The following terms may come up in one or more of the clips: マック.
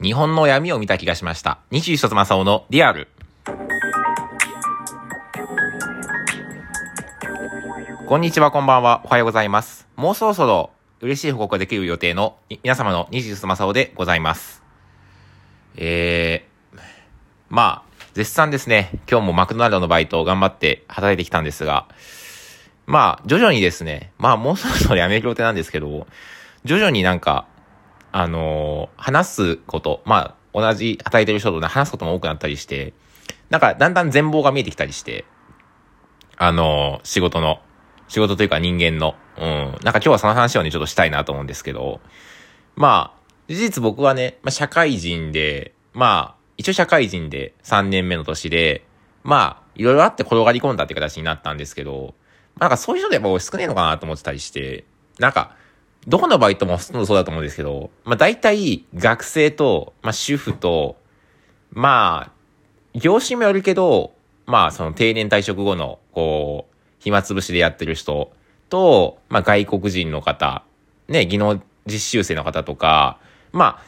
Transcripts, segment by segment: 日本の闇を見た気がしました。西一正夫のリアル。こんにちは、こんばんは、おはようございます。もうそろそろ嬉しい報告ができる予定の皆様の西一正夫でございます。絶賛ですね、今日もマクドナルドのバイトを頑張って働いてきたんですが、徐々にですね、もうそろそろやめる予定なんですけど、徐々に話すこと、同じ働いてる人と話すことも多くなったりして、だんだん全貌が見えてきたりして、仕事というか人間の、今日はその話をちょっとしたいなと思うんですけど、事実僕はね、社会人で3年目の年で、いろいろあって転がり込んだって形になったんですけど、そういう人でやっぱ少ねえのかなと思ってたりして、どこのバイトもほとんどそうだと思うんですけど、大体学生と、主婦と、業種もよるけど、その定年退職後の、暇つぶしでやってる人と、外国人の方、技能実習生の方とか、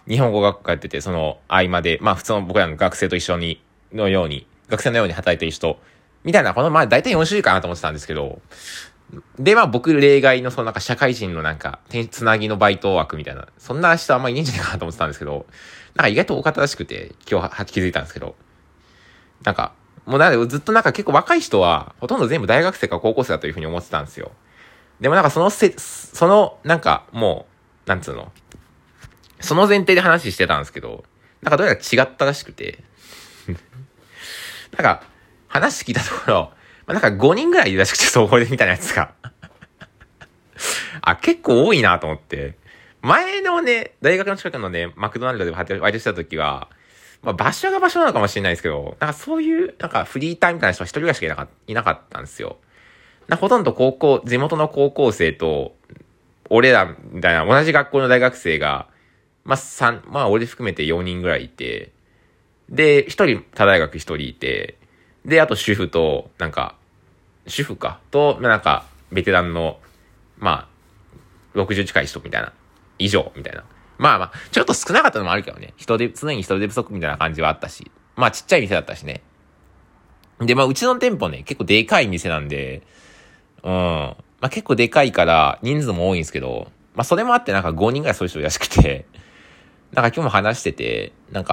日本語学科やってて、その合間で、普通の僕らの学生と一緒に、学生のように働いてる人、みたいな、大体4種類かなと思ってたんですけど、で、僕例外の、社会人のつなぎのバイト枠みたいな、そんな人あんまいないんじゃないかなと思ってたんですけど、意外と多かったらしくて、今日気づいたんですけど、ずっと結構若い人は、ほとんど全部大学生か高校生だというふうに思ってたんですよ。でもその前提で話してたんですけど、どうやら違ったらしくて、話聞いたところ、5人ぐらいいるらしくて、総合でみたいなやつが。結構多いなと思って。前のね、大学の近くのね、マクドナルドでバイトしてた時は、場所なのかもしれないですけど、そういう、フリータイムみたいな人は一人ぐらいしかいなかったんですよ。ほとんど地元の高校生と、俺らみたいな同じ学校の大学生が、俺含めて4人ぐらいいて、で、一人、他大学一人いて、で、あと主婦と、ベテランの、60近い人みたいな、以上、みたいな。ちょっと少なかったのもあるけどね。常に人手不足みたいな感じはあったし。ちっちゃい店だったしね。で、うちの店舗ね、結構でかい店なんで、結構でかいから、人数も多いんですけど、それもあって5人ぐらいそういう人らしくて、今日も話してて、学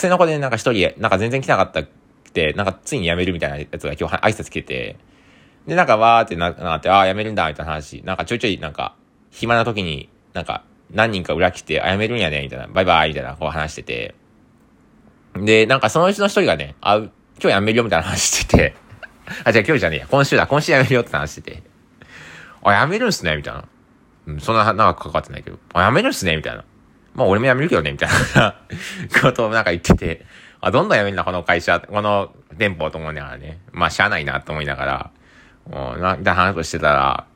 生の子で一人、全然来なかったって、ついに辞めるみたいなやつが今日挨拶来てて、で、わーってなって、ああ、辞めるんだ、みたいな話、ちょいちょい暇な時に、何人か裏来て、あ、辞めるんやね、みたいな、バイバイ、みたいな、話してて、で、そのうちの一人がね、あ、今日辞めるよ、みたいな話してて、あ、じゃあ今日じゃねえや、今週辞めるよって話してて、あ、辞めるんすね、みたいな。そんな長くかかってないけど、あ、辞めるんすね、みたいな。俺も辞めるけどね、みたいなことを言ってて、あ、どんどん辞めるな、この会社、この店舗と思いながらね、しゃあないなと思いながら、みたいな話をしてたら、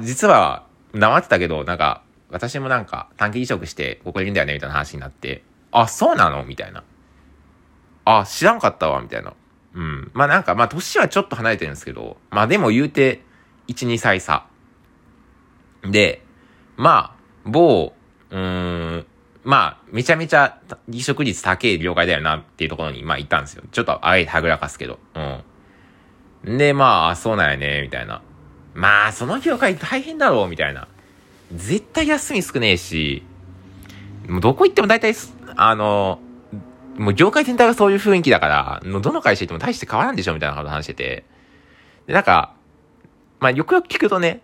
実は、黙ってたけど、私も短期移植して、ここいるんだよね、みたいな話になって、あ、そうなのみたいな。あ、知らんかったわ、みたいな。うん。年はちょっと離れてるんですけど、でも言うて、1、2歳差。で、某、めちゃめちゃ離職率高い業界だよなっていうところに、行ったんですよ。ちょっと、あえてはぐらかすけど。うん。で、そうなんやね、みたいな。その業界大変だろう、みたいな。絶対休み少ねえし、もうどこ行っても大体、もう業界全体がそういう雰囲気だから、もうどの会社行っても大して変わらんでしょ、みたいなこと話してて。で、よくよく聞くとね、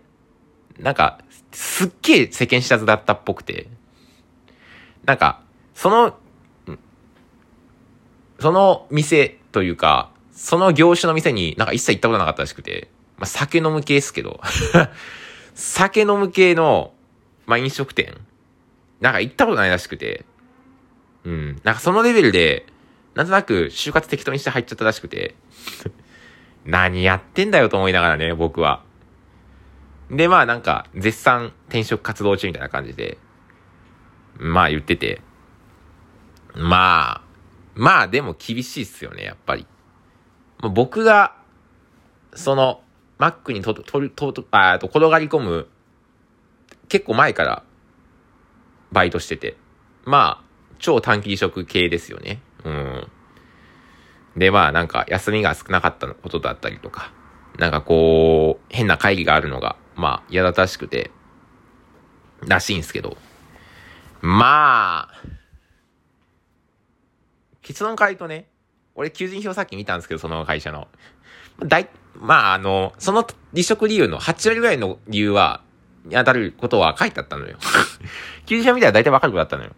すっげえ世間知らずだったっぽくて。その店というか、その業種の店に一切行ったことなかったらしくて、酒飲む系ですけど、酒飲む系の、飲食店、行ったことないらしくて、うん、そのレベルで、なんとなく就活適当にして入っちゃったらしくて、何やってんだよと思いながらね、僕は。で、絶賛転職活動中みたいな感じで、言ってて。でも厳しいっすよね、やっぱり。僕が、マックに転がり込む、結構前から、バイトしてて。まあ、超短期離職系ですよね。で、まあ、なんか、休みが少なかったことだったりとか、なんかこう、変な会議があるのが、まあ、嫌だらしくて、らしいんですけど。まあ、結論から言うとね、俺求人票さっき見たんですけど、その会社の。その離職理由の8割ぐらいの理由は、に当たることは書いてあったのよ。求人票見たら大体わかることだったのよ。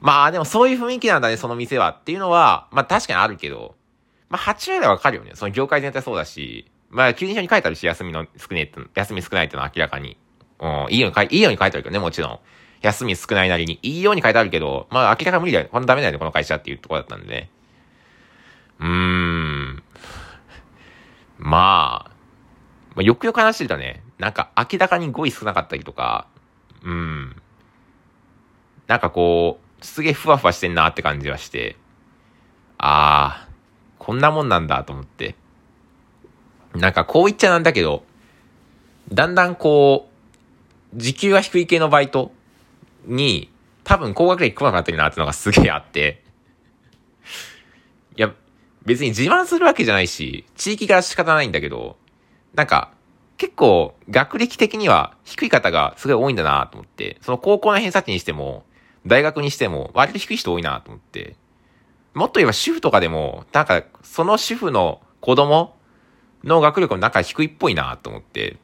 まあでもそういう雰囲気なんだね、その店はっていうのは、まあ確かにあるけど、まあ8割はわかるよね。その業界全体そうだし、まあ求人票に書いてあるし、休み少ないってのは明らかに。いいように書いてあるけどね、もちろん。休み少ないなりに、いいように書いてあるけど、まあ明らかに無理だよ。こんなダメだよね、この会社っていうところだったんでね。まあ、よくよく話してたね。なんか明らかに語彙少なかったりとか、なんかこう、すげえふわふわしてんなって感じはして、こんなもんなんだと思って。なんかこう言っちゃなんだけど、だんだんこう、時給が低い系のバイトに、多分高学歴来なくなってるなってのがすげえあって、いや、別に自慢するわけじゃないし、地域から仕方ないんだけど、なんか、結構、学歴的には低い方がすごい多いんだなと思って、その高校の偏差値にしても、大学にしても、割と低い人多いなと思って、もっと言えば主婦とかでも、なんか、その主婦の子供の学力もなんか低いっぽいなと思って、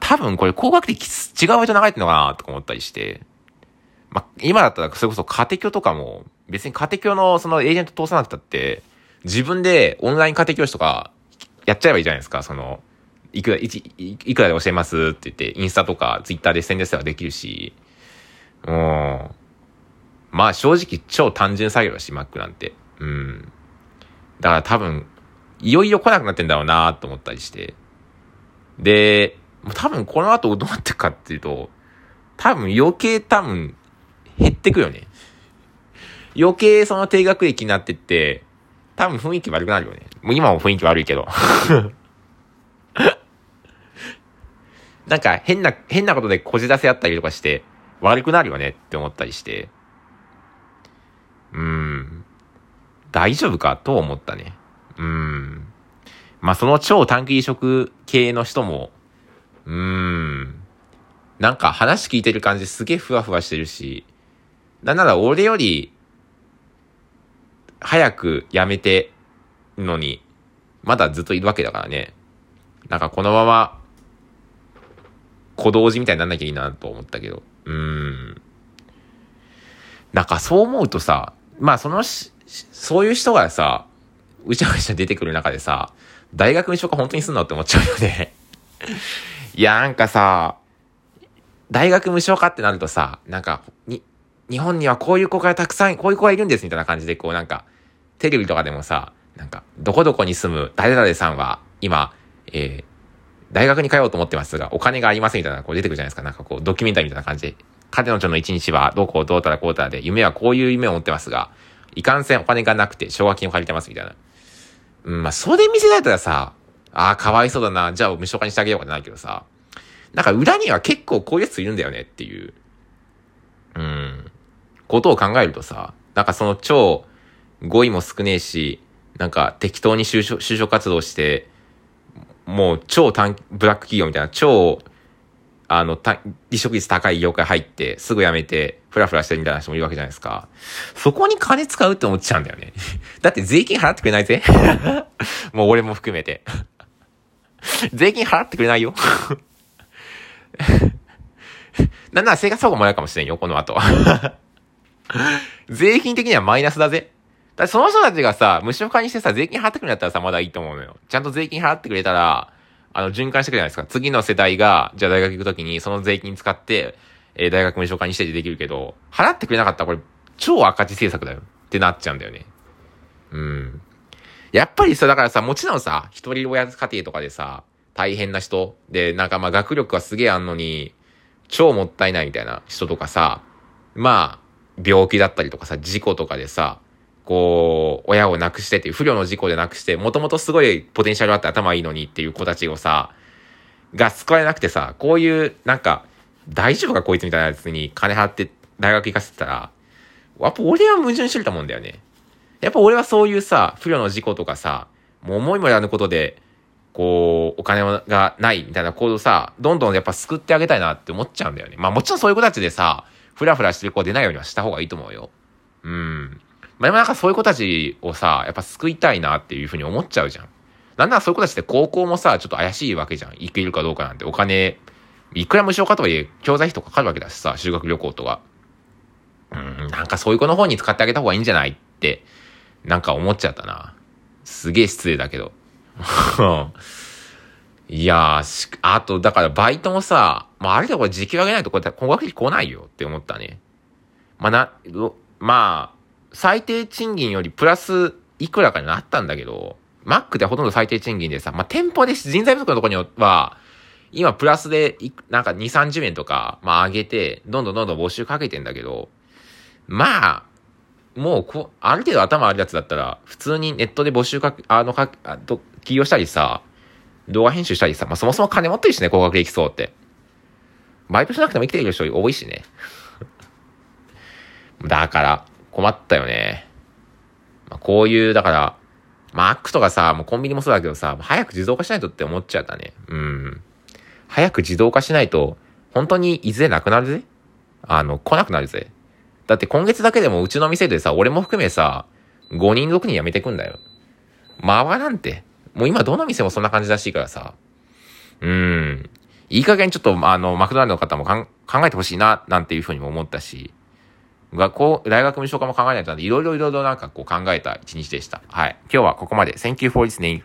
多分これ高学歴違う場所流れてんのかなとか思ったりして、まあ、今だったらそれこそ家庭教とかも、別に家庭教のそのエージェント通さなくたって、自分でオンライン家庭教師とかやっちゃえばいいじゃないですか。その、いくらで教えますって言って、インスタとかツイッターで宣伝すればできるし。まあ正直超単純作業だし、Mac なんて。だから多分、いよいよ来なくなってんだろうなと思ったりして。で、多分この後どうなってくかっていうと、多分余計減ってくよね。余計その低学歴になってって、多分雰囲気悪くなるよね。もう今も雰囲気悪いけど。なんか変なことでこじらせあったりとかして、悪くなるよねって思ったりして。大丈夫かと思ったね。まあ、その超短期離職系の人も、なんか話聞いてる感じすげえふわふわしてるし、なんなら俺より、早く辞めてのに、まだずっといるわけだからね。なんかこのまま、小童子みたいになんなきゃいいなと思ったけど。なんかそう思うとさ、まあそういう人がさ、うちゃうちゃ出てくる中でさ、大学にしようか本当にすんのって思っちゃうよね。いや、なんかさ、大学無償化ってなるとさ、なんか、日本にはこういう子がたくさん、こういう子がいるんですみたいな感じで、こうなんか、テレビとかでもさ、なんか、どこどこに住む誰々さんは、今、大学に通おうと思ってますが、お金がありませんみたいな、こう出てくるじゃないですか。なんかこう、ドキュメンタリーみたいな感じで、彼女の一日は、どうこうどうたらこうたらで、夢はこういう夢を持ってますが、いかんせんお金がなくて、奨学金を借りてますみたいな。まあ、それ見せられたらさ、かわいそうだな、じゃあ無償化にしてあげようかじゃないけどさ、なんか裏には結構こういうやついるんだよねっていう、ことを考えるとさ、なんかその超語彙も少ねえし、なんか適当に就職活動して、もう超ブラック企業みたいな超、離職率高い業界入って、すぐ辞めて、フラフラしてるみたいな人もいるわけじゃないですか。そこに金使うって思っちゃうんだよね。だって税金払ってくれないぜ。もう俺も含めて。税金払ってくれないよ。なんなら生活保護もらうかもしれんよ、この後。税金的にはマイナスだぜ。だからその人たちがさ、無償化にしてさ、税金払ってくれるんだったらさ、まだいいと思うのよ。ちゃんと税金払ってくれたら、循環してくれるじゃないですか。次の世代が、じゃあ大学行くときに、その税金使って、大学無償化にしてできるけど、払ってくれなかったらこれ、超赤字政策だよ。ってなっちゃうんだよね。やっぱりさ、だからさ、もちろんさ、一人親家庭とかでさ、大変な人で、なんかまあ学力はすげえあんのに、超もったいないみたいな人とかさ、まあ、病気だったりとかさ、事故とかでさ、こう、親を亡くしてっていう、不慮の事故で亡くして、もともとすごいポテンシャルあって頭いいのにっていう子たちをさ、が救われなくてさ、こういう、なんか、大丈夫かこいつみたいなやつに金払って大学行かせてたら、やっぱ俺は矛盾してると思うんだよね。やっぱ俺はそういうさ、不慮の事故とかさ、もう思いもやらぬことで、こう、お金がないみたいな行動さ、どんどんやっぱ救ってあげたいなって思っちゃうんだよね。まあもちろんそういう子たちでさ、フラフラしてる子出ないようにはした方がいいと思うよ。まあでもなんかそういう子たちをさ、やっぱ救いたいなっていうふうに思っちゃうじゃん。なんならそういう子たちって高校もさ、ちょっと怪しいわけじゃん。行けるかどうかなんてお金、いくら無償かとはいえ、教材費とかかかるわけだしさ、修学旅行とか。なんかそういう子の方に使ってあげた方がいいんじゃないって、なんか思っちゃったな。すげえ失礼だけど。いやー、あとだからバイトもさ、まああれだこれ時給上げないとこれ高額費来ないよって思ったね。最低賃金よりプラスいくらかになったんだけど、マックでほとんど最低賃金でさ、まあ店舗で人材不足のところには、今プラスでなんか2、30円とか、まあ上げて、どんどん募集かけてんだけど、まあ、もうある程度頭あるやつだったら、普通にネットで募集起用したりさ、動画編集したりさ、まあそもそも金持ってるしね、高額できそうって。バイトしなくても生きてる人多いしね。だから、困ったよね。まあこういう、だから、マックとかさ、もうコンビニもそうだけどさ、早く自動化しないとって思っちゃったね。早く自動化しないと、本当にいずれなくなるぜ。来なくなるぜ。だって今月だけでもうちの店でさ、俺も含めさ、5人6人辞めてくんだよ。回らんて。もう今どの店もそんな感じらしいからさ。いい加減ちょっと、マクドナルドの方も考えてほしいな、なんていうふうにも思ったし、大学無償化も考えないとなんで、いろいろなんかこう考えた一日でした。はい。今日はここまで。Thank you for listening.